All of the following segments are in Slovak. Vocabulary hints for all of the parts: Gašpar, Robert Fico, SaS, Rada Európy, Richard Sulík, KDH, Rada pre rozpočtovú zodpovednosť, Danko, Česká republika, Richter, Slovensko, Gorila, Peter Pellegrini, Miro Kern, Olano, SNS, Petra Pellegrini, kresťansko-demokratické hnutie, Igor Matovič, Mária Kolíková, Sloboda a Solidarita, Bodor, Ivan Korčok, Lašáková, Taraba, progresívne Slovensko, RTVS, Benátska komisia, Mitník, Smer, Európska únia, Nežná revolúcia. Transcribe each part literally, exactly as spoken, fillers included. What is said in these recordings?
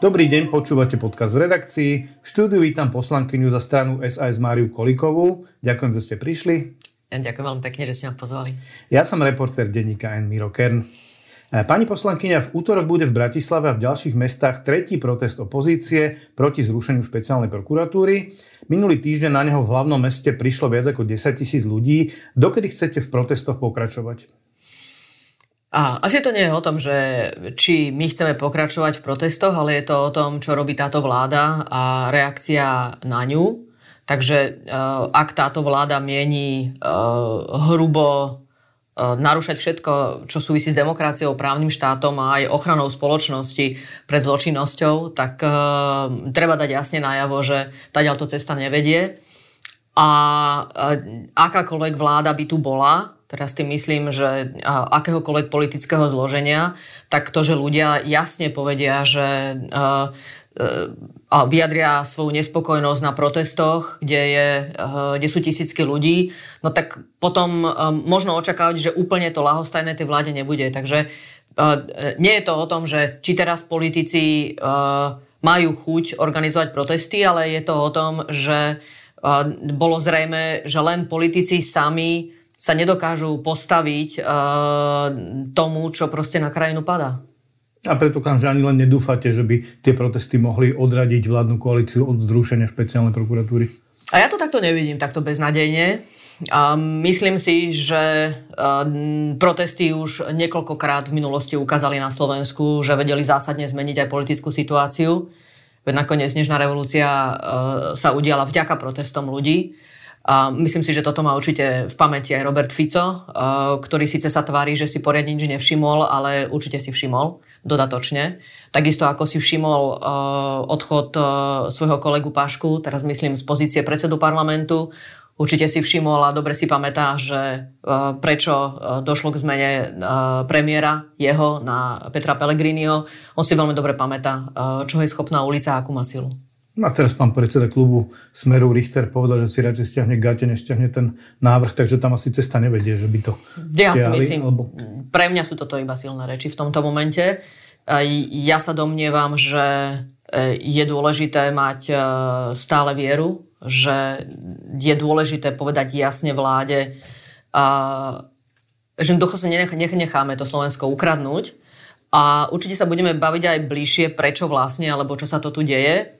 Dobrý deň, počúvate podcast v redakcii. V štúdiu vítam poslankyňu za stranu es a es Máriu Kolíkovú. Ďakujem, že ste prišli. Ja ďakujem veľmi pekne, že ste ma pozvali. Ja som reportér denníka en Miro Kern. Pani poslankyňa, v útorok bude v Bratislave a v ďalších mestách tretí protest opozície proti zrušeniu špeciálnej prokuratúry. Minulý týždeň na neho v hlavnom meste prišlo viac ako desaťtisíc ľudí. Dokedy chcete v protestoch pokračovať? Aha, asi to nie je o tom, že či my chceme pokračovať v protestoch, ale je to o tom, čo robí táto vláda a reakcia na ňu. Takže ak táto vláda mieni hrubo narúšať všetko, čo súvisí s demokraciou, právnym štátom a aj ochranou spoločnosti pred zločinnosťou, tak treba dať jasne najavo, že táto cesta nevedie. A akákoľvek vláda by tu bola, teraz tým myslím, že akéhokoľvek politického zloženia, tak to, že ľudia jasne povedia, že uh, uh, vyjadria svoju nespokojnosť na protestoch, kde, je, uh, kde sú tisícky ľudí, no tak potom uh, možno očakávať, že úplne to ľahostajné tej vláde nebude. Takže uh, nie je to o tom, že či teraz politici uh, majú chuť organizovať protesty, ale je to o tom, že uh, bolo zrejme, že len politici sami sa nedokážu postaviť e, tomu, čo proste na krajinu padá. A preto, že ani len nedúfate, že by tie protesty mohli odradiť vládnu koalíciu od zrušenia špeciálnej prokuratúry? A ja to takto nevidím, takto beznadejne. A myslím si, že e, protesty už niekoľkokrát v minulosti ukázali na Slovensku, že vedeli zásadne zmeniť aj politickú situáciu. Veď nakoniec Nežná revolúcia e, sa udiala vďaka protestom ľudí. A myslím si, že toto má určite v pamäti aj Robert Fico, ktorý síce sa tvári, že si poriadne nič nevšimol, ale určite si všimol dodatočne. Takisto ako si všimol odchod svojho kolegu Pašku, teraz myslím z pozície predsedu parlamentu, určite si všimol a dobre si pamätá, že prečo došlo k zmene premiéra jeho na Petra Pellegriniho. On si veľmi dobre pamätá, čo je schopná ulica a akú má silu. A teraz pán predseda klubu Smeru Richter povedal, že si radšej stiahne gate, než stiahne ten návrh, takže tam asi cesta nevedie, že by to ja stiahli. Ja si myslím, lebo pre mňa sú toto iba silné reči v tomto momente. Ja sa domnievam, že je dôležité mať stále vieru, že je dôležité povedať jasne vláde, že dokonca nenecháme to Slovensko ukradnúť a určite sa budeme baviť aj bližšie, prečo vlastne, alebo čo sa to tu deje.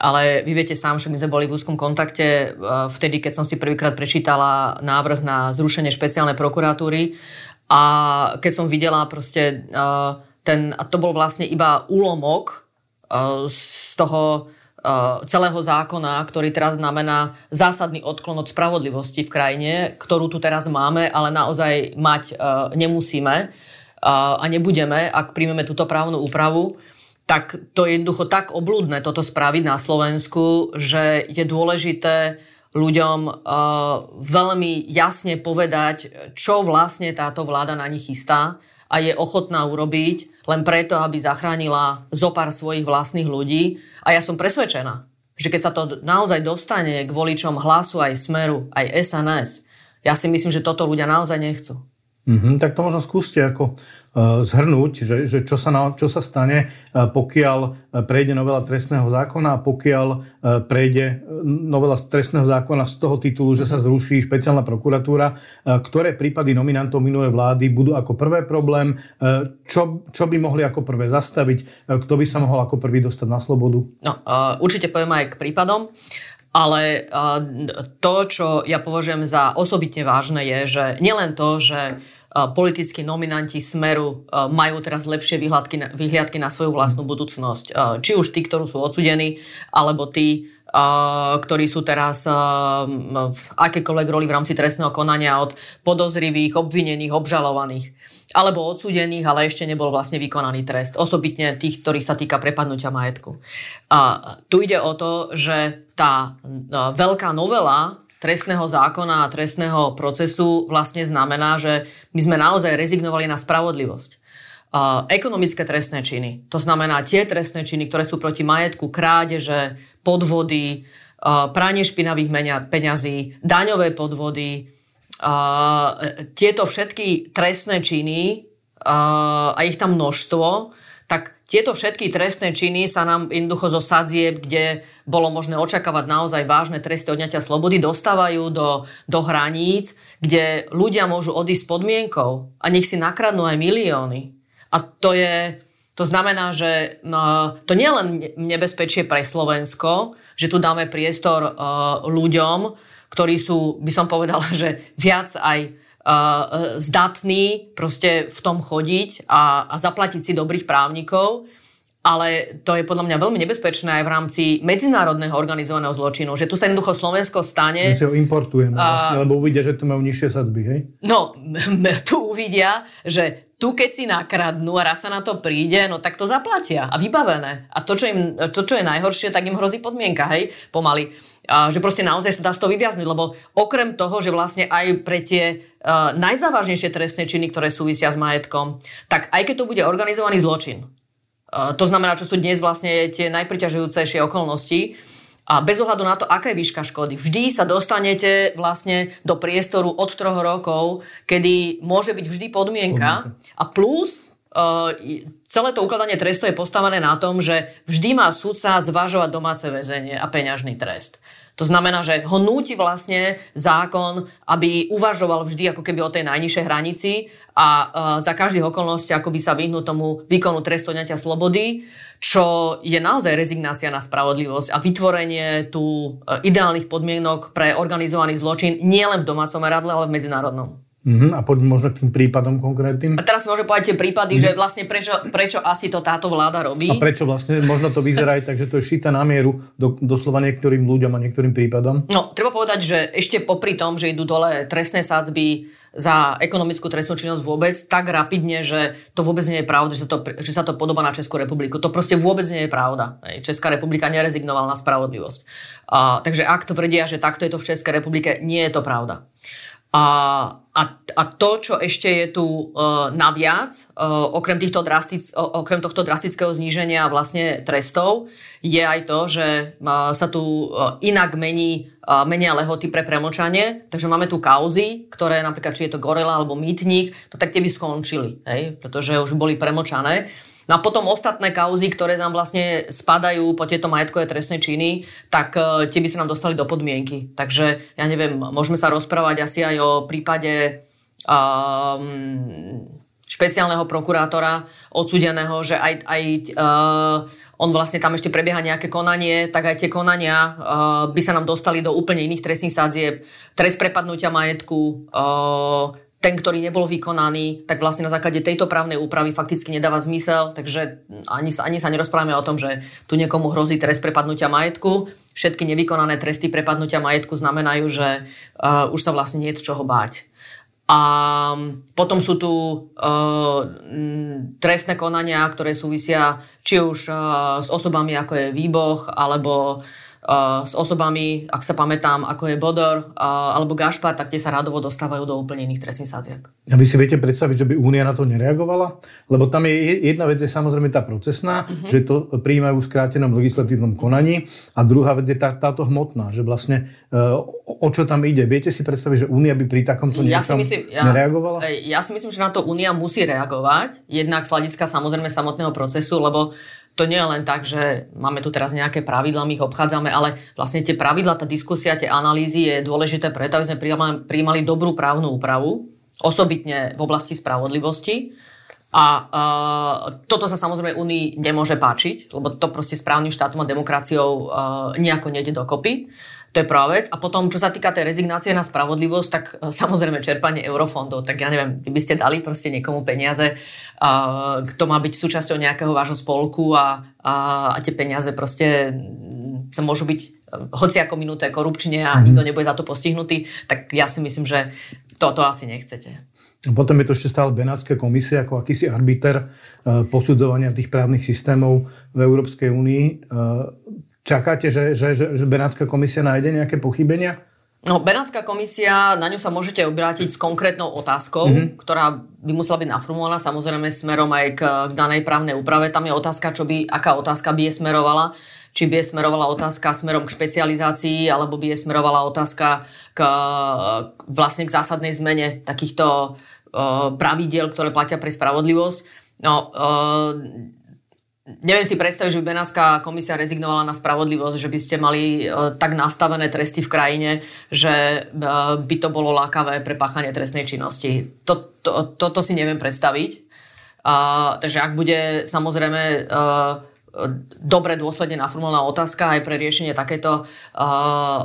Ale vy viete sám, že my sme boli v úzkom kontakte vtedy, keď som si prvýkrát prečítala návrh na zrušenie špeciálnej prokuratúry a keď som videla proste ten, a to bol vlastne iba úlomok z toho celého zákona, ktorý teraz znamená zásadný odklon od spravodlivosti v krajine, ktorú tu teraz máme, ale naozaj mať nemusíme a nebudeme, ak príjmeme túto právnu úpravu, tak to je jednoducho tak oblúdne toto spraviť na Slovensku, že je dôležité ľuďom uh, veľmi jasne povedať, čo vlastne táto vláda na nich chystá a je ochotná urobiť len preto, aby zachránila zopár svojich vlastných ľudí. A ja som presvedčená, že keď sa to naozaj dostane k voličom Hlasu aj Smeru, aj es en es, ja si myslím, že toto ľudia naozaj nechcú. Mm-hmm, tak to možno skúste ako zhrnúť, že, že čo, sa na, čo sa stane, pokiaľ prejde novela trestného zákona a pokiaľ prejde novela trestného zákona z toho titulu, že sa zruší špeciálna prokuratúra, ktoré prípady nominantov minulej vlády budú ako prvé problém, čo, čo by mohli ako prvé zastaviť, kto by sa mohol ako prvý dostať na slobodu? No, určite poviem aj k prípadom. Ale to, čo ja považujem za osobitne vážne, je, že nielen to, že politickí nominanti Smeru majú teraz lepšie vyhliadky, vyhliadky na svoju vlastnú budúcnosť. Či už tí, ktorí sú odsudení, alebo tí, ktorí sú teraz v akékoľvek roli v rámci trestného konania od podozrivých, obvinených, obžalovaných. Alebo odsúdených, ale ešte nebol vlastne vykonaný trest. Osobitne tých, ktorých sa týka prepadnutia majetku. A tu ide o to, že tá veľká novela trestného zákona a trestného procesu vlastne znamená, že my sme naozaj rezignovali na spravodlivosť. Uh, ekonomické trestné činy, to znamená tie trestné činy, ktoré sú proti majetku, krádeže, podvody, uh, pranie špinavých menia, peňazí, daňové podvody, uh, tieto všetky trestné činy, uh, a ich tam množstvo, tak Tieto všetky trestné činy sa nám jednoducho zo sadzieb, kde bolo možné očakávať naozaj vážne tresty odňatia slobody, dostávajú do, do hraníc, kde ľudia môžu odísť s podmienkou a nech si nakradnú aj milióny. A to je, to znamená, že no, to nie je len nebezpečie pre Slovensko, že tu dáme priestor uh, ľuďom, ktorí sú, by som povedala, že viac aj zdatní proste v tom chodiť a, a zaplatiť si dobrých právnikov, ale to je podľa mňa veľmi nebezpečné aj v rámci medzinárodného organizovaného zločinu, že tu sa jednoducho Slovensko stane... My sa ho importujeme, vlastne, lebo uvidia, že tu majú nižšie sadzby, hej? No, tu uvidia, že tu keď si nakradnú a raz sa na to príde, no tak to zaplatia a vybavené. A to, čo, im, to, čo je najhoršie, tak im hrozí podmienka, hej, pomaly. A že proste naozaj sa dá z toho vyviaznuť, lebo okrem toho, že vlastne aj pre tie uh, najzávažnejšie trestné činy, ktoré súvisia s majetkom, tak aj keď to bude organizovaný zločin, uh, to znamená, čo sú dnes vlastne tie najpriťažujúcejšie okolnosti, a bez ohľadu na to, aká je výška škody, vždy sa dostanete vlastne do priestoru od troch rokov, kedy môže byť vždy podmienka, podmienka. A plus... Uh, celé to ukladanie trestu je postavené na tom, že vždy má sudca zvažovať domáce väzenie a peňažný trest. To znamená, že ho núti vlastne zákon, aby uvažoval vždy ako keby o tej najnižšej hranici a uh, za každých okolností ako by sa vyhnul tomu výkonu trestu odňatia slobody, čo je naozaj rezignácia na spravodlivosť a vytvorenie tu uh, ideálnych podmienok pre organizovaný zločin nielen v domácom meradle, ale v medzinárodnom. Mm-hmm. A poďme možno k tým prípadom konkrétnym. A teraz môžem povedať tie prípady, mm-hmm. že vlastne prečo, prečo asi to táto vláda robí. A prečo vlastne možno to vyzerá aj tak, že to je šita na mieru do, doslova niektorým ľuďom a niektorým prípadom. No, treba povedať, že ešte popri tom, že idú dole trestné sadzby za ekonomickú trestnú činnosť vôbec tak rapidne, že to vôbec nie je pravda, že sa to, že sa to podobá na Českú republiku. To proste vôbec nie je pravda. Česká republika nerezignovala na spravodlivosť. A, takže ak tvrdia, že takto je to v Českej republike, nie je to pravda. A, a, a to, čo ešte je tu uh, naviac, uh, okrem, týchto drastic, uh, okrem tohto drastického zníženia vlastne trestov, je aj to, že uh, sa tu uh, inak mení, uh, menia lehoty pre premočanie. Takže máme tu kauzy, ktoré napríklad, či je to Gorila alebo Mitník, to tak tie by skončili, hej? Pretože už boli premočané. No a potom ostatné kauzy, ktoré nám vlastne spadajú po tieto majetkové trestné činy, tak tie by sa nám dostali do podmienky. Takže, ja neviem, môžeme sa rozprávať asi aj o prípade um, špeciálneho prokurátora odsúdeného, že aj, aj uh, on vlastne tam ešte prebieha nejaké konanie, tak aj tie konania uh, by sa nám dostali do úplne iných trestných sadzieb. Trest prepadnutia majetku, uh, ten, ktorý nebol vykonaný, tak vlastne na základe tejto právnej úpravy fakticky nedáva zmysel, takže ani sa, ani sa nerozprávame o tom, že tu niekomu hrozí trest prepadnutia majetku. Všetky nevykonané tresty prepadnutia majetku znamenajú, že uh, už sa vlastne nie je čoho báť. A potom sú tu uh, trestné konania, ktoré súvisia či už uh, s osobami, ako je Výboch, alebo s osobami, ak sa pamätám, ako je Bodor alebo Gašpar, tak tie sa radovo dostávajú do úplne iných trestných sadzieb. A vy si viete predstaviť, že by Únia na to nereagovala? Lebo tam je jedna vec, je samozrejme tá procesná, uh-huh. že to prijímajú v skrátenom legislatívnom konaní a druhá vec je tá, táto hmotná, že vlastne o, o čo tam ide. Viete si predstaviť, že Únia by pri takomto ja niečom myslím, ja, nereagovala? Ja si myslím, že na to Únia musí reagovať, jednak z hľadiska samozrejme samotného procesu, lebo to nie je len tak, že máme tu teraz nejaké pravidlá, my ich obchádzame, ale vlastne tie pravidlá, tá diskusia, tie analýzy je dôležité preto, aby sme prijímali dobrú právnu úpravu, osobitne v oblasti spravodlivosti. A uh, toto sa samozrejme Únii nemôže páčiť, lebo to proste s právnym štátom a demokraciou uh, nejako nejde dokopy. To je prvá vec. A potom, čo sa týka tej rezignácie na spravodlivosť, tak uh, samozrejme čerpanie eurofondov. Tak ja neviem, vy by ste dali proste niekomu peniaze, uh, kto má byť súčasťou nejakého vášho spolku a, a, a tie peniaze proste m, sa môžu byť uh, hociako minuté korupčne a nikto nebude za to postihnutý. Tak ja si myslím, že toto asi nechcete. Potom je to ešte stále Benátska komisia ako akýsi arbiter posudzovania tých právnych systémov v Európskej únii. Čakáte, že, že, že Benátska komisia nájde nejaké pochybenia? No, Benátska komisia, na ňu sa môžete obrátiť s konkrétnou otázkou, mm-hmm. ktorá by musela byť naformulovaná samozrejme smerom aj k, k danej právnej úprave. Tam je otázka, čo by, aká otázka by je smerovala. Či by je smerovala otázka smerom k špecializácii, alebo by je smerovala otázka k, vlastne k zásadnej zmene takýchto uh, pravidiel, ktoré platia pre spravodlivosť. No, uh, Neviem si predstaviť, že by Benátska komisia rezignovala na spravodlivosť, že by ste mali tak nastavené tresty v krajine, že by to bolo lákavé pre páchanie trestnej činnosti. To, to, toto si neviem predstaviť. Uh, takže ak bude samozrejme uh, dobre dôsledne naformulovaná otázka aj pre riešenie takéto, uh, uh,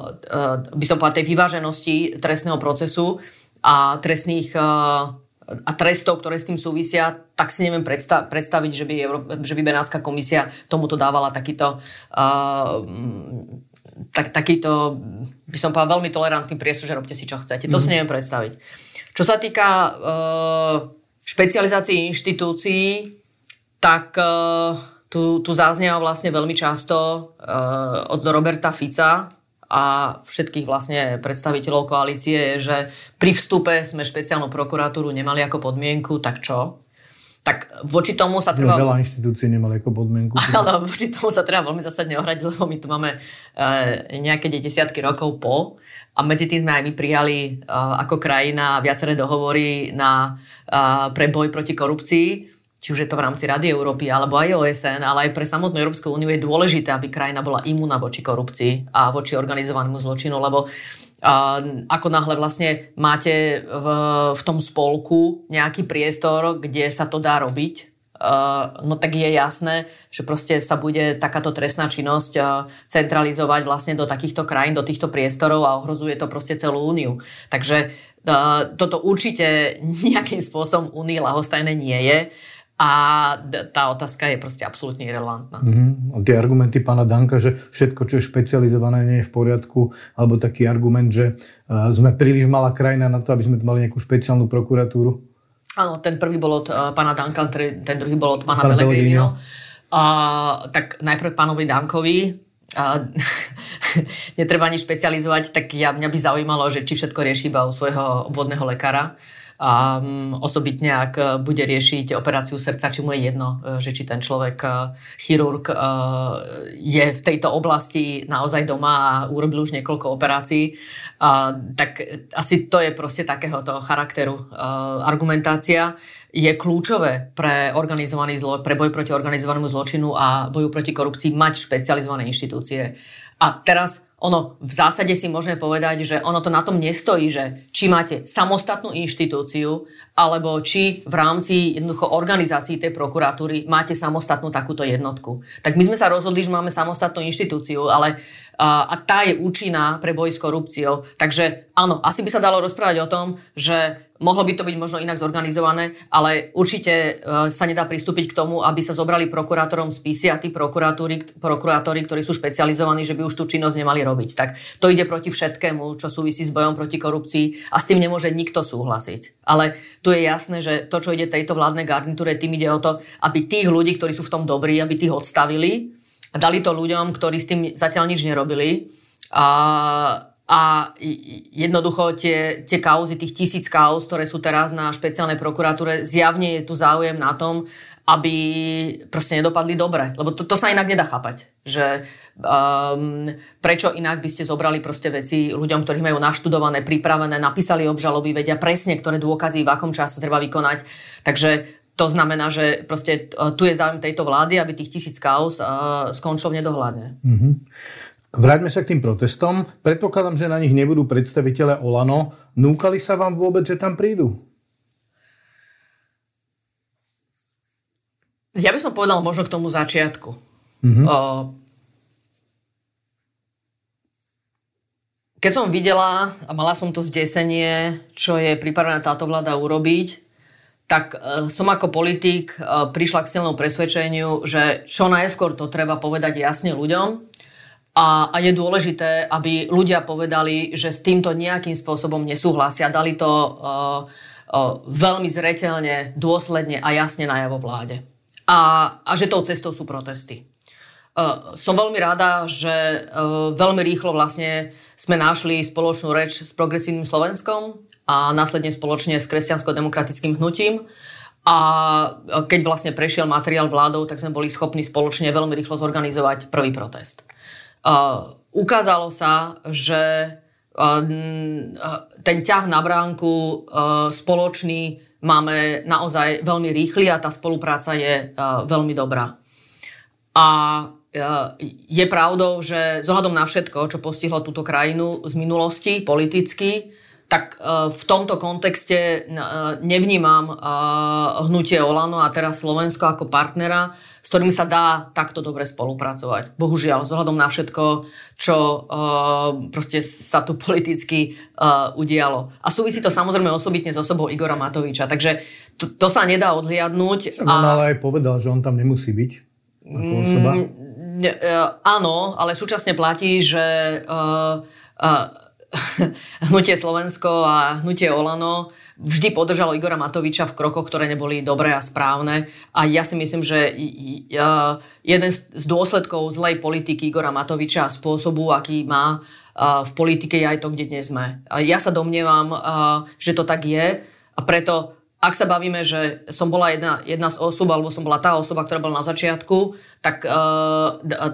by som povedal, tej vyváženosti trestného procesu a trestných uh, a trestov, ktoré s tým súvisia, tak si neviem predsta- predstaviť, že by, Euró- že by Benátska komisia tomuto dávala takýto, uh, tak, takýto, by som povedal, veľmi tolerantný priestor, že robte si, čo chcete. Mm-hmm. To si neviem predstaviť. Čo sa týka uh, špecializácie inštitúcií, tak uh, tu, tu zaznieva vlastne veľmi často uh, od Roberta Fica a všetkých vlastne predstaviteľov koalície, že pri vstupe sme špeciálnu prokuratúru nemali ako podmienku, tak čo? Tak voči tomu sa treba... Veľa inštitúcií nemali ako podmienku. Ale voči tomu sa treba veľmi zásadne ohradiť, lebo my tu máme e, nejaké desiatky rokov po a medzi tým sme aj my prijali e, ako krajina viaceré dohovory na, e, pre boj proti korupcii, či už je to v rámci Rady Európy, alebo aj ó es en, ale aj pre samotnú Európsku úniu je dôležité, aby krajina bola imúna voči korupcii a voči organizovanému zločinu, lebo a, ako náhle vlastne máte v, v tom spolku nejaký priestor, kde sa to dá robiť, a, no tak je jasné, že proste sa bude takáto trestná činnosť a, centralizovať vlastne do takýchto krajín, do týchto priestorov a ohrozuje to proste celú úniu. Takže a, toto určite nejakým spôsobom únii ľahostajné nie je. A tá otázka je proste absolútne irelevantná. Mm-hmm. Tie argumenty pána Danka, že všetko, čo je špecializované, nie je v poriadku, alebo taký argument, že sme príliš malá krajina na to, aby sme mali nejakú špeciálnu prokuratúru. Áno, ten prvý bol od uh, pána Danka, ten druhý bol od pána Pellegriniho. Uh, tak najprv pánovi Dankovi. Uh, netreba ani špecializovať, tak ja, mňa by zaujímalo, že či všetko rieši iba u svojho obvodného lekára. A osobitne, ak bude riešiť operáciu srdca, či mu je jedno, že či ten človek, chirurg, je v tejto oblasti naozaj doma a urobil už niekoľko operácií, tak asi to je proste takéhoto charakteru argumentácia. Je kľúčové pre organizovaný zlo, pre boj proti organizovanému zločinu a boju proti korupcii mať špecializované inštitúcie. A teraz ono, v zásade si môžeme povedať, že ono to na tom nestojí, že či máte samostatnú inštitúciu, alebo či v rámci jednoducho organizácií tej prokuratúry máte samostatnú takúto jednotku. Tak my sme sa rozhodli, že máme samostatnú inštitúciu, ale a, a tá je účinná pre boj s korupciou. Takže áno, asi by sa dalo rozprávať o tom, že mohlo by to byť možno inak zorganizované, ale určite e, sa nedá pristúpiť k tomu, aby sa zobrali prokurátorom spisy a tí prokurátori, prokurátori, ktorí sú špecializovaní, že by už tú činnosť nemali robiť. Tak to ide proti všetkému, čo súvisí s bojom proti korupcii a s tým nemôže nikto súhlasiť. Ale tu je jasné, že to, čo ide tejto vládnej garnitúre, tým ide o to, aby tých ľudí, ktorí sú v tom dobrí, aby tých odstavili a dali to ľuďom, ktorí s tým zatiaľ nič nerobili. A... A jednoducho tie, tie kauzy, tých tisíc kauz, ktoré sú teraz na špeciálnej prokuratúre, zjavne je tu záujem na tom, aby proste nedopadli dobre. Lebo to, to sa inak nedá chápať. Že, um, prečo inak by ste zobrali proste veci ľuďom, ktorí majú naštudované, pripravené, napísali obžaloby, vedia presne, ktoré dôkazy, v akom čase treba vykonať. Takže to znamená, že proste tu je záujem tejto vlády, aby tých tisíc kauz uh, skončilo v nedohľadne. Mhm. Vráťme sa k tým protestom. Predpokladám, že na nich nebudú predstavitelia Olano. Núkali sa vám vôbec, že tam prídu? Ja by som povedal možno k tomu začiatku. Mm-hmm. Keď som videla a mala som to zdesenie, čo je pripravená táto vláda urobiť, tak som ako politik prišla k silnému presvedčeniu, že čo najskôr to treba povedať jasne ľuďom. A, a je dôležité, aby ľudia povedali, že s týmto nejakým spôsobom nesúhlasia. Dali to uh, uh, veľmi zreteľne, dôsledne a jasne najavo vláde. A, a že tou cestou sú protesty. Uh, som veľmi rada, že uh, veľmi rýchlo vlastne sme našli spoločnú reč s progresívnym Slovenskom a následne spoločne s kresťansko-demokratickým hnutím. A keď vlastne prešiel materiál vládou, tak sme boli schopní spoločne veľmi rýchlo zorganizovať prvý protest. Uh, ukázalo sa, že uh, ten ťah na bránku uh, spoločný máme naozaj veľmi rýchly a tá spolupráca je uh, veľmi dobrá. A je pravdou, že z ohľadom na všetko, čo postihlo túto krajinu z minulosti politicky, tak v tomto kontexte nevnímam hnutie Olano a teraz Slovensko ako partnera, s ktorým sa dá takto dobre spolupracovať. Bohužiaľ, z ohľadom na všetko, čo proste sa tu politicky udialo. A súvisí to samozrejme osobitne s osobou Igora Matoviča. Takže to, to sa nedá odhliadnúť. Však on ale aj povedal, že on tam nemusí byť ako osoba. Ne, áno, ale súčasne platí, že... Hnutie Slovensko a hnutie Olano vždy podržalo Igora Matoviča v krokoch, ktoré neboli dobré a správne. A ja si myslím, že jeden z dôsledkov zlej politiky Igora Matoviča a spôsobu, aký má v politike, je aj to, kde dnes sme. Ja sa domnievam, že to tak je. A preto, ak sa bavíme, že som bola jedna, jedna z osôb, alebo som bola tá osoba, ktorá bola na začiatku, tak,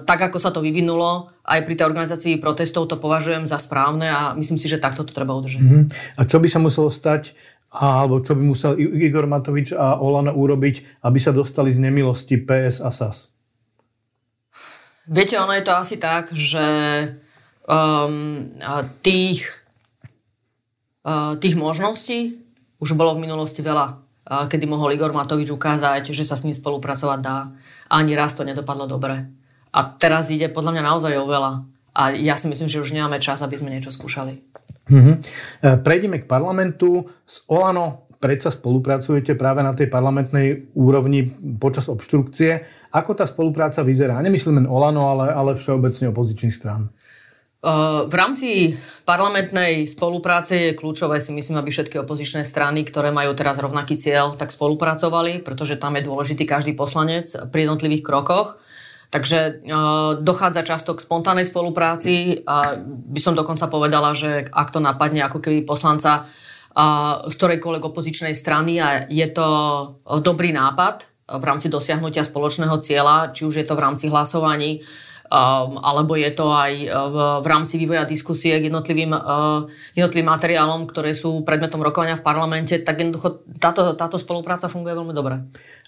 tak ako sa to vyvinulo, aj pri tej organizácii protestov to považujem za správne a myslím si, že takto to treba udržať. Mm-hmm. A čo by sa muselo stať, alebo čo by musel Igor Matovič a Olano urobiť, aby sa dostali z nemilosti pé es a es a es? Viete, ono je to asi tak, že um, tých, uh, tých možností už bolo v minulosti veľa, uh, kedy mohol Igor Matovič ukázať, že sa s ním spolupracovať dá. A ani raz to nedopadlo dobre. A teraz ide podľa mňa naozaj o veľa. A ja si myslím, že už nemáme čas, aby sme niečo skúšali. Mm-hmm. Prejdeme k parlamentu. S Olano predsa spolupracujete práve na tej parlamentnej úrovni počas obštrukcie. Ako tá spolupráca vyzerá? Nemyslím len Olano, ale, ale všeobecne opozičných strán. V rámci parlamentnej spolupráce je kľúčové, si myslím, aby všetky opozičné strany, ktoré majú teraz rovnaký cieľ, tak spolupracovali, pretože tam je dôležitý každý poslanec pri jednotlivých krokoch. Takže e, dochádza často k spontánnej spolupráci a by som dokonca povedala, že ak to napadne ako keby poslanca a, z ktorejkoľvek opozičnej strany a je to dobrý nápad v rámci dosiahnutia spoločného cieľa, či už je to v rámci hlasovaní, Um, alebo je to aj v, v rámci vývoja diskusie k jednotlivým, uh, jednotlivým materiálom, ktoré sú predmetom rokovania v parlamente, tak jednoducho táto, táto spolupráca funguje veľmi dobre.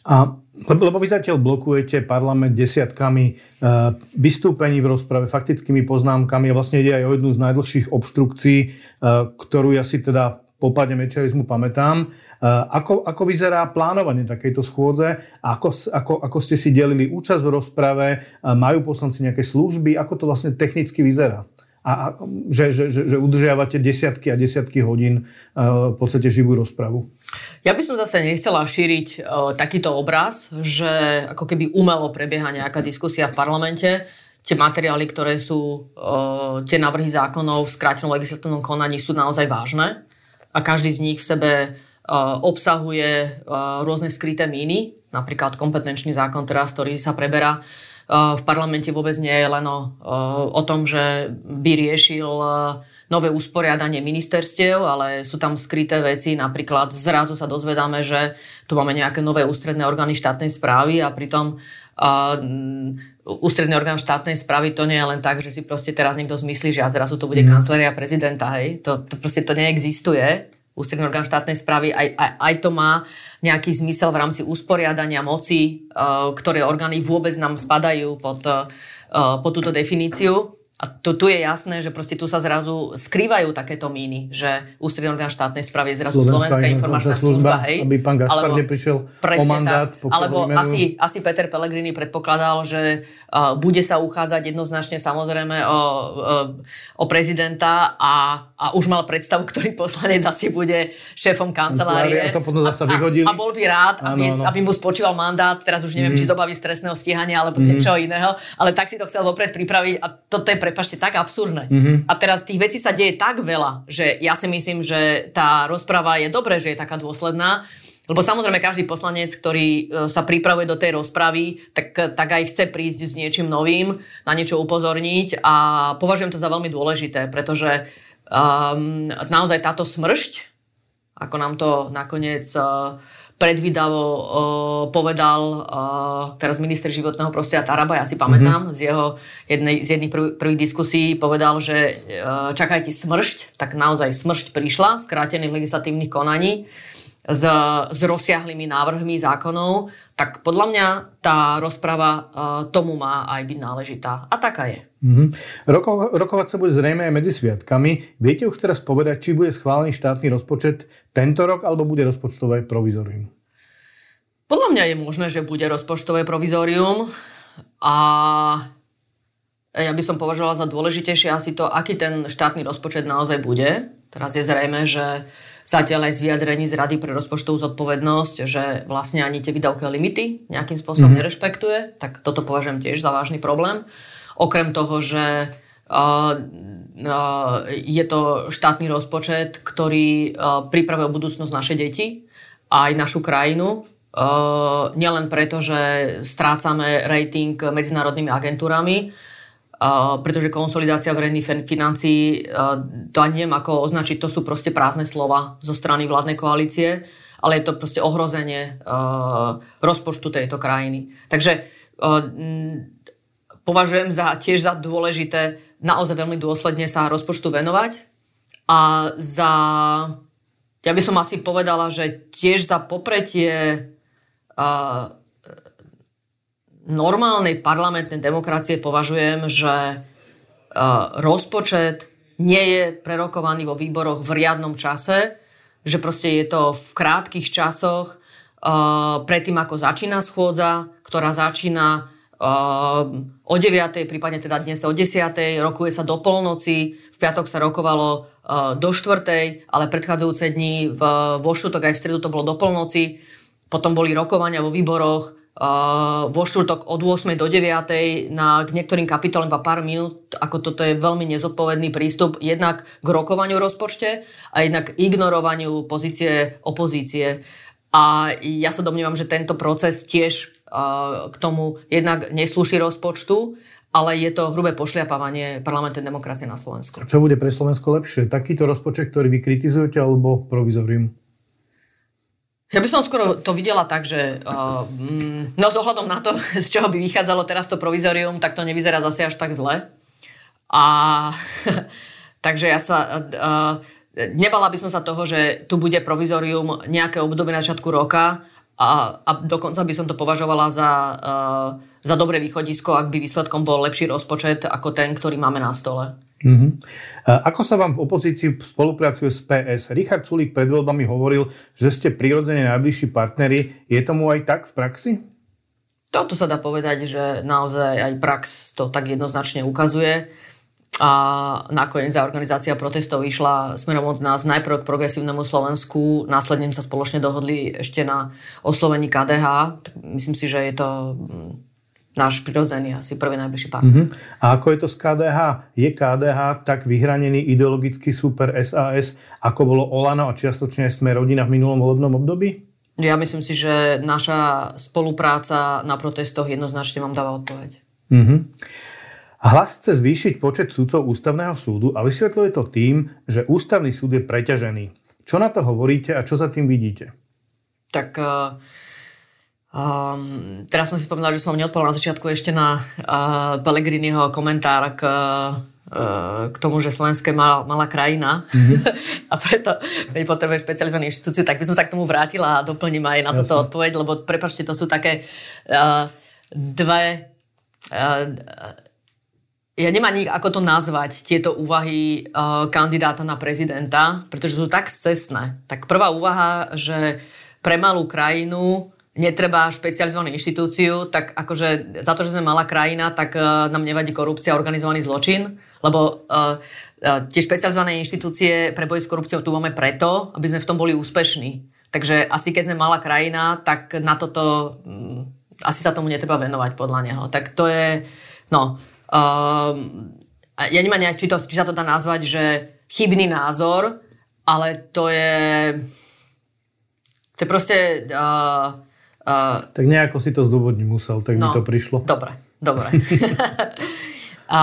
A lebo vy zatiaľ blokujete parlament desiatkami uh, vystúpení v rozprave, faktickými poznámkami a vlastne ide aj o jednu z najdlhších obštrukcií, uh, ktorú ja si teda po páde mečerizmu pamätám. Uh, ako, ako vyzerá plánovanie takejto schôdze? Ako, ako, ako ste si delili účasť v rozprave? Uh, majú poslanci nejaké služby? Ako to vlastne technicky vyzerá? A, a, že, že, že, že udržiavate desiatky a desiatky hodín uh, v podstate živú rozpravu? Ja by som zase nechcela šíriť uh, takýto obraz, že ako keby umelo prebieha nejaká diskusia v parlamente. Tie materiály, ktoré sú uh, tie návrhy zákonov v skrátenom legislatívnom konaní sú naozaj vážne. A každý z nich v sebe obsahuje rôzne skryté míny. Napríklad kompetenčný zákon, teraz, ktorý sa preberá v parlamente, vôbec nie je len o, o tom, že by riešil nové usporiadanie ministerstiev, ale sú tam skryté veci. Napríklad zrazu sa dozvedáme, že tu máme nejaké nové ústredné orgány štátnej správy a pritom a, ústredný orgán štátnej správy to nie je len tak, že si proste teraz niekto zmyslí, že a zrazu to bude mm. kancelária prezidenta, hej. To, to proste to neexistuje. Ústredný orgán štátnej správy aj, aj, aj to má nejaký zmysel v rámci usporiadania moci, uh, ktoré orgány vôbec nám spadajú pod, uh, pod túto definíciu. A to, tu je jasné, že proste tu sa zrazu skrývajú takéto míny, že ústredný orgán štátnej správy je zrazu Slovenská, Slovenská informačná služba, hej. Aby pán Gašpar neprišiel o mandát. Tak, alebo asi, asi Peter Pellegrini predpokladal, že uh, bude sa uchádzať jednoznačne samozrejme o, o, o prezidenta a, a už mal predstavu, ktorý poslanec asi bude šéfom kancelárie. A, to potom zase vyhodili. A, a bol by rád, aby, ano, ano. aby mu spočíval mandát. Teraz už neviem, mm. či z obavy trestného stíhania alebo mm. niečoho iného. Ale tak si to chcel vopred pripraviť a toto je pre pašte tak absurdné. Mm-hmm. A teraz tých vecí sa deje tak veľa, že ja si myslím, že tá rozprava je dobré, že je taká dôsledná, lebo samozrejme každý poslanec, ktorý sa pripravuje do tej rozpravy, tak, tak aj chce prísť s niečím novým, na niečo upozorniť a považujem to za veľmi dôležité, pretože um, naozaj táto smršť, ako nám to nakoniec uh, predvídavo uh, povedal uh, teraz minister životného prostredia Taraba, ja si pamätám, mm-hmm. z jeho jednej, z jedných prv, prvých diskusí povedal, že uh, čakajte smršť, tak naozaj smršť prišla, skrátených legislatívnych konaní s, s rozsiahlymi návrhmi zákonov, tak podľa mňa tá rozprava tomu má aj byť náležitá. A taká je. Mm-hmm. Roko, rokovať sa bude zrejme aj medzi sviatkami. Viete už teraz povedať, či bude schválený štátny rozpočet tento rok, alebo bude rozpočtové provizorium? Podľa mňa je možné, že bude rozpočtové provizorium a ja by som považovala za dôležitejšie asi to, aký ten štátny rozpočet naozaj bude. Teraz je zrejme, že zatiaľ aj z vyjadrení z Rady pre rozpočtovú zodpovednosť, že vlastne ani tie výdavkové limity nejakým spôsobom mm-hmm. nerešpektuje, tak toto považujem tiež za vážny problém. Okrem toho, že uh, uh, je to štátny rozpočet, ktorý uh, pripravuje budúcnosť naše deti a aj našu krajinu, uh, nielen preto, že strácame rating medzinárodnými agentúrami, Uh, pretože konsolidácia verejných financií, uh, to ani neviem ako označiť, to sú proste prázdne slova zo strany vládnej koalície, ale je to proste ohrozenie uh, rozpočtu tejto krajiny. Takže uh, m, považujem za, tiež za dôležité naozaj veľmi dôsledne sa rozpočtu venovať a za, ja by som asi povedala, že tiež za popretie uh, normálnej parlamentnej demokracie považujem, že rozpočet nie je prerokovaný vo výboroch v riadnom čase, že proste je to v krátkych časoch predtým, ako začína schôdza, ktorá začína o deviatej, prípadne teda dnes o desiatej, rokuje sa do polnoci, v piatok sa rokovalo do štvrtej, ale predchádzajúce dni vo štvrtok aj v stredu to bolo do polnoci, potom boli rokovania vo výboroch Uh, vo štvrtok od ôsmej do deviatej na, k niektorým kapitolom iba pár minút, ako toto je veľmi nezodpovedný prístup jednak k rokovaniu rozpočte a jednak ignorovaniu pozície opozície. A ja sa domnievam, že tento proces tiež uh, k tomu jednak neslúši rozpočtu, ale je to hrubé pošliapávanie parlamentnej demokracie na Slovensku. Čo bude pre Slovensko lepšie? Takýto rozpočet, ktorý vy kritizujete, alebo provizorium? Ja by som skoro to videla tak, že uh, no s ohľadom na to, z čoho by vychádzalo teraz to provizorium, tak to nevyzerá zase až tak zle. A takže ja sa uh, nebala by som sa toho, že tu bude provizorium nejaké obdobie na začiatku roka a, a dokonca by som to považovala za, uh, za dobré východisko, ak by výsledkom bol lepší rozpočet ako ten, ktorý máme na stole. Uh-huh. Ako sa vám v opozícii spolupracuje s pé es? Richard Sulík pred voľbami hovoril, že ste prirodzene najbližší partneri. Je tomu aj tak v praxi? Toto sa dá povedať, že naozaj aj prax to tak jednoznačne ukazuje. A nakoniec za organizácia protestov išla smerom od nás najprv k progresívnemu Slovensku, následne sa spoločne dohodli ešte na oslovení ká dé há. Myslím si, že je to náš prirodzený, asi prvý najbližší partner. Uh-huh. A ako je to z ká dé há? Je ká dé há tak vyhranený ideologický super es a es, ako bolo Olano a čiastočne aj Smer rodina v minulom volebnom období? Ja myslím si, že naša spolupráca na protestoch jednoznačne vám dáva odpoveď. Uh-huh. Hlas chce zvýšiť počet sudcov Ústavného súdu a vysvetľuje to tým, že Ústavný súd je preťažený. Čo na to hovoríte a čo za tým vidíte? Tak... Uh... Um, teraz som si spomínala, že som neodpovedala na začiatku ešte na uh, Pellegriniho komentár k, uh, k tomu, že Slovensko je mal, malá krajina mm-hmm. a preto nepotrebuje špecializovanú inštitúciu, tak by som sa k tomu vrátila a doplním aj na toto Jasne. Odpoveď, lebo prepáčte, to sú také uh, dve... Uh, ja nemám ani ako to nazvať, tieto úvahy uh, kandidáta na prezidenta, pretože sú tak scestné. Tak prvá úvaha, že pre malú krajinu netreba špecializovanú inštitúciu, tak akože za to, že sme malá krajina, tak uh, nám nevadí korupcia a organizovaný zločin, lebo uh, uh, tie špecializované inštitúcie pre boj s korupciou tu máme preto, aby sme v tom boli úspešní. Takže asi keď sme malá krajina, tak na toto um, asi sa tomu netreba venovať podľa neho. Tak to je, no, um, ja nemám nejak, či, to, či sa to dá nazvať, že chybný názor, ale to je, to je proste... Uh, Uh, tak nejako si to zdôvodniť musel, tak no, mi to prišlo. Dobre, dobre. a,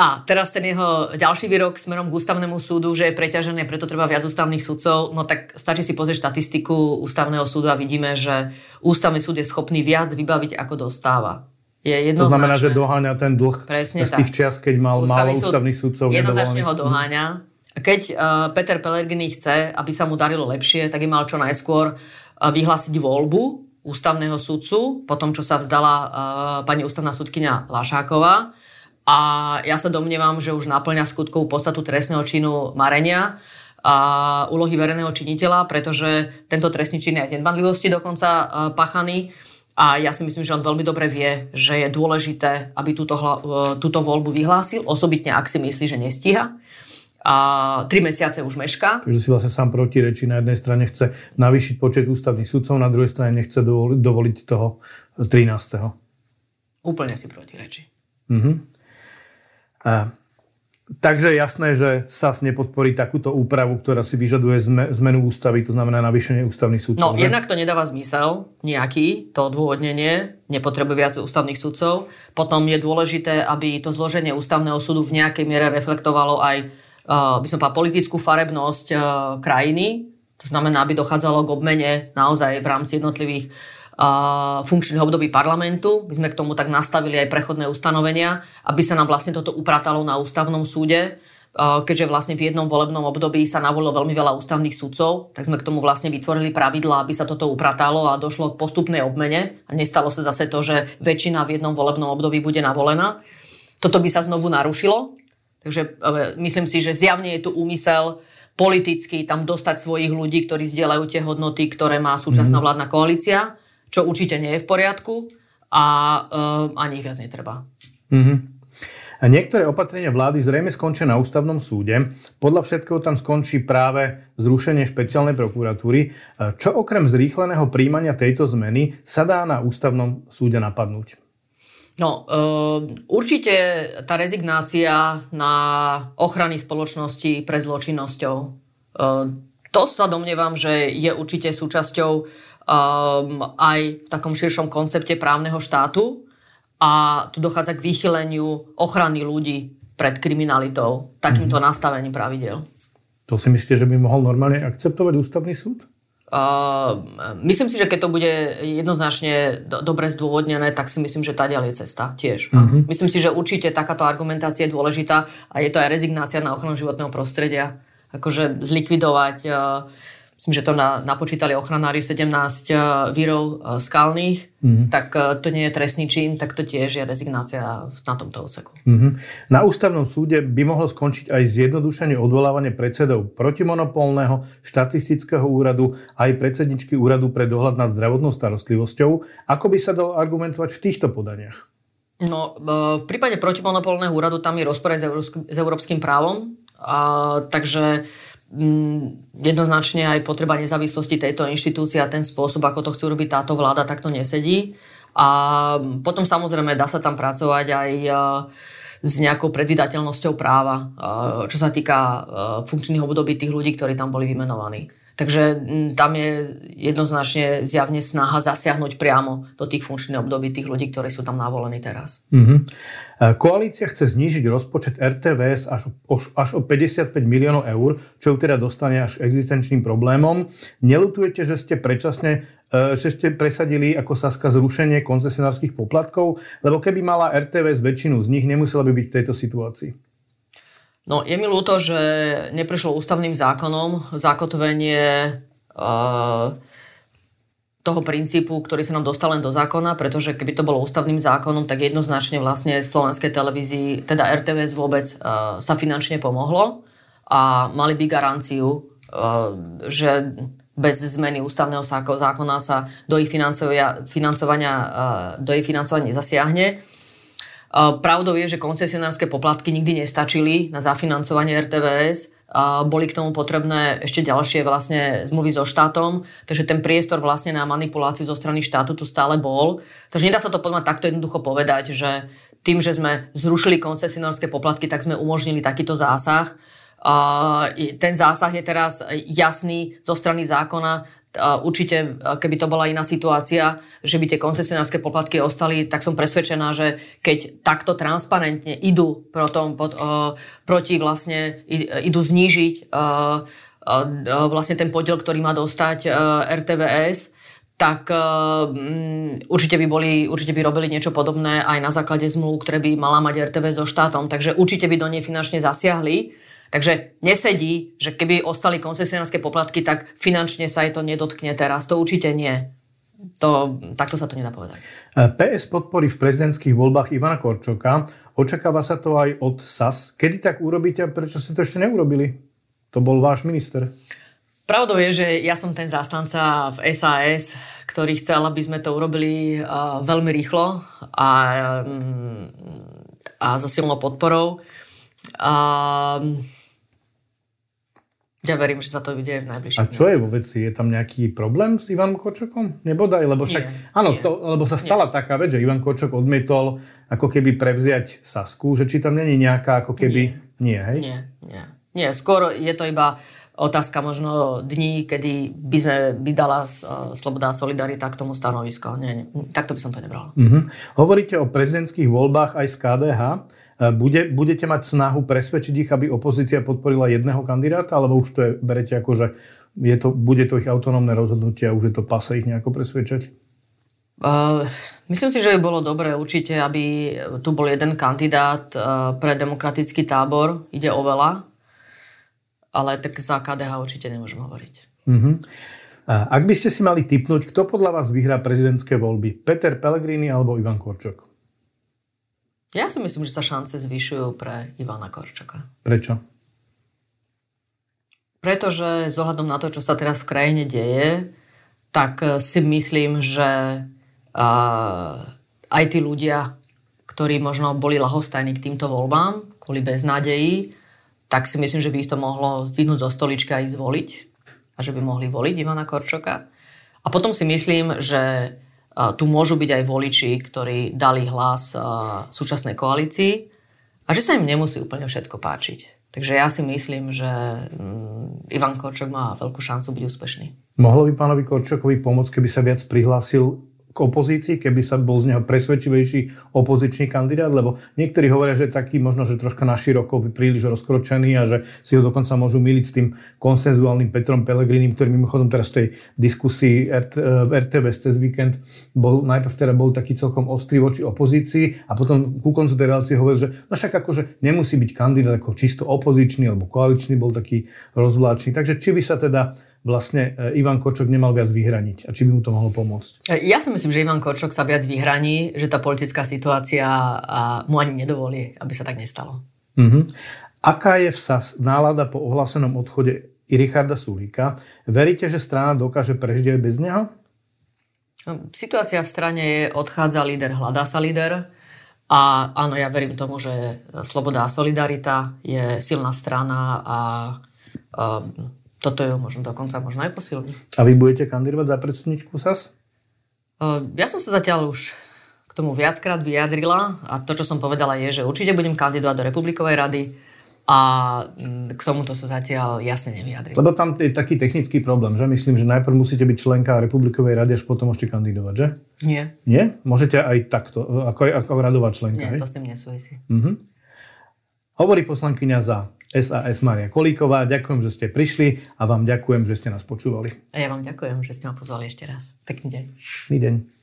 a teraz ten jeho ďalší výrok smerom k Ústavnému súdu, že je preťažené, preto treba viac ústavných sudcov, no tak stačí si pozrieť štatistiku Ústavného súdu a vidíme, že Ústavný súd je schopný viac vybaviť, ako dostáva. Je to znamená, že doháňa ten dlh. Presne z tých tak. Čias, keď mal ústavný málo ústavných súd, sudcov. Jednoznačne ho doháňa. Keď uh, Peter Pellegrini chce, aby sa mu darilo lepšie, tak je mal čo najskôr uh, vyhlásiť voľbu ústavného sudcu, po tom, čo sa vzdala uh, pani ústavná sudkyňa Lašáková. A ja sa domnievam, že už napĺňa skutkovú podstatu trestného činu marenia a úlohy verejného činiteľa, pretože tento trestný čin je aj z nedbanlivosti dokonca uh, pachaný. A ja si myslím, že on veľmi dobre vie, že je dôležité, aby túto, uh, túto voľbu vyhlásil, osobitne ak si myslí, že nestíha. A tri mesiace už meška. Takže si vlastne sám protirečí. Na jednej strane chce navýšiť počet ústavných sudcov, na druhej strane nechce dovoliť, dovoliť toho trinásteho Úplne si protirečí. Mhm. A, takže jasné, že es a es nepodporí takúto úpravu, ktorá si vyžaduje zmenu ústavy, to znamená navýšenie ústavných sudcov. No, že? Jednak to nedáva zmysel nejaký, to odôvodnenie, nepotrebuje viac ústavných sudcov. Potom je dôležité, aby to zloženie ústavného súdu v nejakej miere reflektovalo aj by som povedal, politickú farebnosť uh, krajiny. To znamená, aby dochádzalo k obmene naozaj v rámci jednotlivých uh, funkčných období parlamentu. My sme k tomu tak nastavili aj prechodné ustanovenia, aby sa nám vlastne toto upratalo na ústavnom súde. Uh, keďže vlastne v jednom volebnom období sa navolilo veľmi veľa ústavných sudcov, tak sme k tomu vlastne vytvorili pravidlá, aby sa toto upratalo a došlo k postupnej obmene. A nestalo sa zase to, že väčšina v jednom volebnom období bude navolená. Toto by sa znovu narušilo. Takže myslím si, že zjavne je tu úmysel politicky tam dostať svojich ľudí, ktorí zdieľajú tie hodnoty, ktoré má súčasná vládna koalícia, čo určite nie je v poriadku a uh, ani ich viac netreba. Mm-hmm. A niektoré opatrenia vlády zrejme skončia na ústavnom súde. Podľa všetkého tam skončí práve zrušenie špeciálnej prokuratúry. Čo okrem zrýchleného príjmania tejto zmeny sa dá na ústavnom súde napadnúť? No, určite tá rezignácia na ochrany spoločnosti pred zločinnosťou. To sa domnievam, že je určite súčasťou aj v takom širšom koncepte právneho štátu a tu dochádza k vychyleniu ochrany ľudí pred kriminalitou, takýmto nastavením pravidel. To si myslíte, že by mohol normálne akceptovať ústavný súd? Uh, myslím si, že keď to bude jednoznačne do- dobre zdôvodnené, tak si myslím, že tá ďalej je cesta tiež. Uh-huh. Myslím si, že určite takáto argumentácia je dôležitá a je to aj rezignácia na ochranu životného prostredia. Akože zlikvidovať, uh, myslím, že to na, napočítali ochranári sedemnásť uh, vírov uh, skalných, uh-huh. tak uh, to nie je trestný čin, tak to tiež je rezignácia na tomto úseku. Uh-huh. Na ústavnom súde by mohlo skončiť aj zjednodušenie odvolávania predsedov protimonopolného štatistického úradu aj predsedničky úradu pre dohľad nad zdravotnou starostlivosťou. Ako by sa dalo argumentovať v týchto podaniach? No, v prípade protimonopolného úradu tam je rozpor aj s, európsk- s európskym právom, a, takže jednoznačne aj potreba nezávislosti tejto inštitúcie a ten spôsob, ako to chce urobiť táto vláda, tak to nesedí. A potom samozrejme dá sa tam pracovať aj s nejakou predvydateľnosťou práva, čo sa týka funkčných období tých ľudí, ktorí tam boli vymenovaní. Takže tam je jednoznačne zjavne snaha zasiahnuť priamo do tých funkčných období tých ľudí, ktorí sú tam navolení teraz. Mm-hmm. Koalícia chce znížiť rozpočet er té vé es až o, až o päťdesiatpäť miliónov eur, čo ju teda dostane až existenčným problémom. Neľutujete, že ste predčasne že ste presadili ako Saska zrušenie koncesionárskych poplatkov? Lebo keby mala er té vé es väčšinu z nich, nemusela by byť v tejto situácii. No, je mi ľúto, že neprešlo ústavným zákonom zakotvenie uh, toho princípu, ktorý sa nám dostal len do zákona, pretože keby to bolo ústavným zákonom, tak jednoznačne vlastne slovenskej televízii, teda er té vé es vôbec uh, sa finančne pomohlo a mali by garanciu, uh, že bez zmeny ústavného zákona sa do ich financovania, financovania, uh, do ich financovania nezasiahne. Pravdou je, že koncesionárske poplatky nikdy nestačili na zafinancovanie er té vé es. Boli k tomu potrebné ešte ďalšie vlastne zmluvy so štátom, takže ten priestor vlastne na manipuláciu zo strany štátu tu stále bol. Takže nedá sa to podľa takto jednoducho povedať, že tým, že sme zrušili koncesionárske poplatky, tak sme umožnili takýto zásah. Ten zásah je teraz jasný zo strany zákona. Určite, keby to bola iná situácia, že by tie koncesionárske poplatky ostali, tak som presvedčená, že keď takto transparentne idú protom, pod, uh, proti vlastne, idú znížiť uh, uh, vlastne ten podiel, ktorý má dostať uh, er té vé es, tak uh, um, určite by boli, určite by robili niečo podobné aj na základe zmluv, ktoré by mala mať er té vé so štátom. Takže určite by do nej finančne zasiahli. Takže nesedí, že keby ostali koncesionárske poplatky, tak finančne sa jej to nedotkne teraz. To určite nie. To, takto sa to nedá povedať. pé es podporí v prezidentských voľbách Ivana Korčoka. Očakáva sa to aj od es a es. Kedy tak urobíte a prečo ste to ešte neurobili? To bol váš minister. Pravdou je, že ja som ten zástanca v es a es, ktorý chcel, aby sme to urobili uh, veľmi rýchlo a, um, a so silnou podporou. Uh, Ja verím, že sa to vidie v najbližších. A čo je vo veci? Je tam nejaký problém s Ivanom Korčokom? Nebodaj, lebo však... Nie, áno, nie, to, lebo sa stala nie. taká vec, že Ivan Korčok odmietol ako keby prevziať Sasku, že či tam není nejaká ako keby... Nie, nie hej? Nie, nie. Nie, skôr je to iba otázka možno dní, kedy by sme by dala Sloboda a Solidarita k tomu stanovisko. Nie, nie. Takto by som to nebral. Uh-huh. Hovoríte o prezidentských voľbách aj z ká dé há. Bude, budete mať snahu presvedčiť ich, aby opozícia podporila jedného kandidáta, alebo už to je, berete ako, že je to, bude to ich autonómne rozhodnutie a už je to pase ich nejako presvedčať? Uh, myslím si, že by bolo dobré určite, aby tu bol jeden kandidát uh, pre demokratický tábor. Ide o veľa, ale tak za ká dé há určite nemôžem hovoriť. Uh-huh. Ak by ste si mali tipnúť, kto podľa vás vyhrá prezidentské voľby? Peter Pellegrini alebo Ivan Korčok? Ja si myslím, že sa šance zvyšujú pre Ivana Korčoka. Prečo? Pretože s ohľadom na to, čo sa teraz v krajine deje, tak si myslím, že uh, aj tí ľudia, ktorí možno boli ľahostajní k týmto voľbám, kvôli beznádeji, tak si myslím, že by ich to mohlo zdvihnúť zo stolička a ísť voliť. A že by mohli voliť Ivana Korčoka. A potom si myslím, že tu môžu byť aj voliči, ktorí dali hlas uh, súčasnej koalícii a že sa im nemusí úplne všetko páčiť. Takže ja si myslím, že um, Ivan Korčok má veľkú šancu byť úspešný. Mohlo by pánovi Korčokovi pomôcť, keby sa viac prihlásil k opozícii, keby sa bol z neho presvedčivejší opozičný kandidát? Lebo niektorí hovoria, že taký možno, že troška naširoko príliš rozkročený a že si ho dokonca môžu myliť s tým konsenzuálnym Petrom Pellegrinim, ktorý mimochodom teraz v tej diskusii v er té vé es cez víkend bol, najprv teda bol taký celkom ostrý voči opozícii a potom ku koncu tej relácie hovoril, že no však akože nemusí byť kandidát ako čisto opozičný alebo koaličný, bol taký rozvláčný. Takže či by sa teda vlastne Ivan Korčok nemal viac vyhraniť a či by mu to mohlo pomôcť? Ja si myslím, že Ivan Korčok sa viac vyhraní, že tá politická situácia mu ani nedovolí, aby sa tak nestalo. Uh-huh. Aká je v es a es nálada po ohlásenom odchode Richarda Sulíka? Veríte, že strana dokáže prežiť aj bez neho? Situácia v strane je, odchádza líder, hľadá sa líder a áno, ja verím tomu, že Sloboda a Solidarita je silná strana a, a toto je možno dokonca možno aj posilniť. A vy budete kandidovať za predsedničku es a es? Ja som sa zatiaľ už k tomu viackrát vyjadrila a to, čo som povedala, je, že určite budem kandidovať do Republikovej rady a k tomuto sa zatiaľ jasne nevyjadrila. Lebo tam je taký technický problém, že? Myslím, že najprv musíte byť členka Republikovej rady, až potom môžete kandidovať, že? Nie. Nie? Môžete aj takto, ako, ako radová členka. Nie, hej? To s tým nesúvisí. Uh-huh. Hovorí poslankyňa za es a es Mária Kolíková. Ďakujem, že ste prišli a vám ďakujem, že ste nás počúvali. A ja vám ďakujem, že ste ma pozvali ešte raz. Pekný deň. Pekný deň.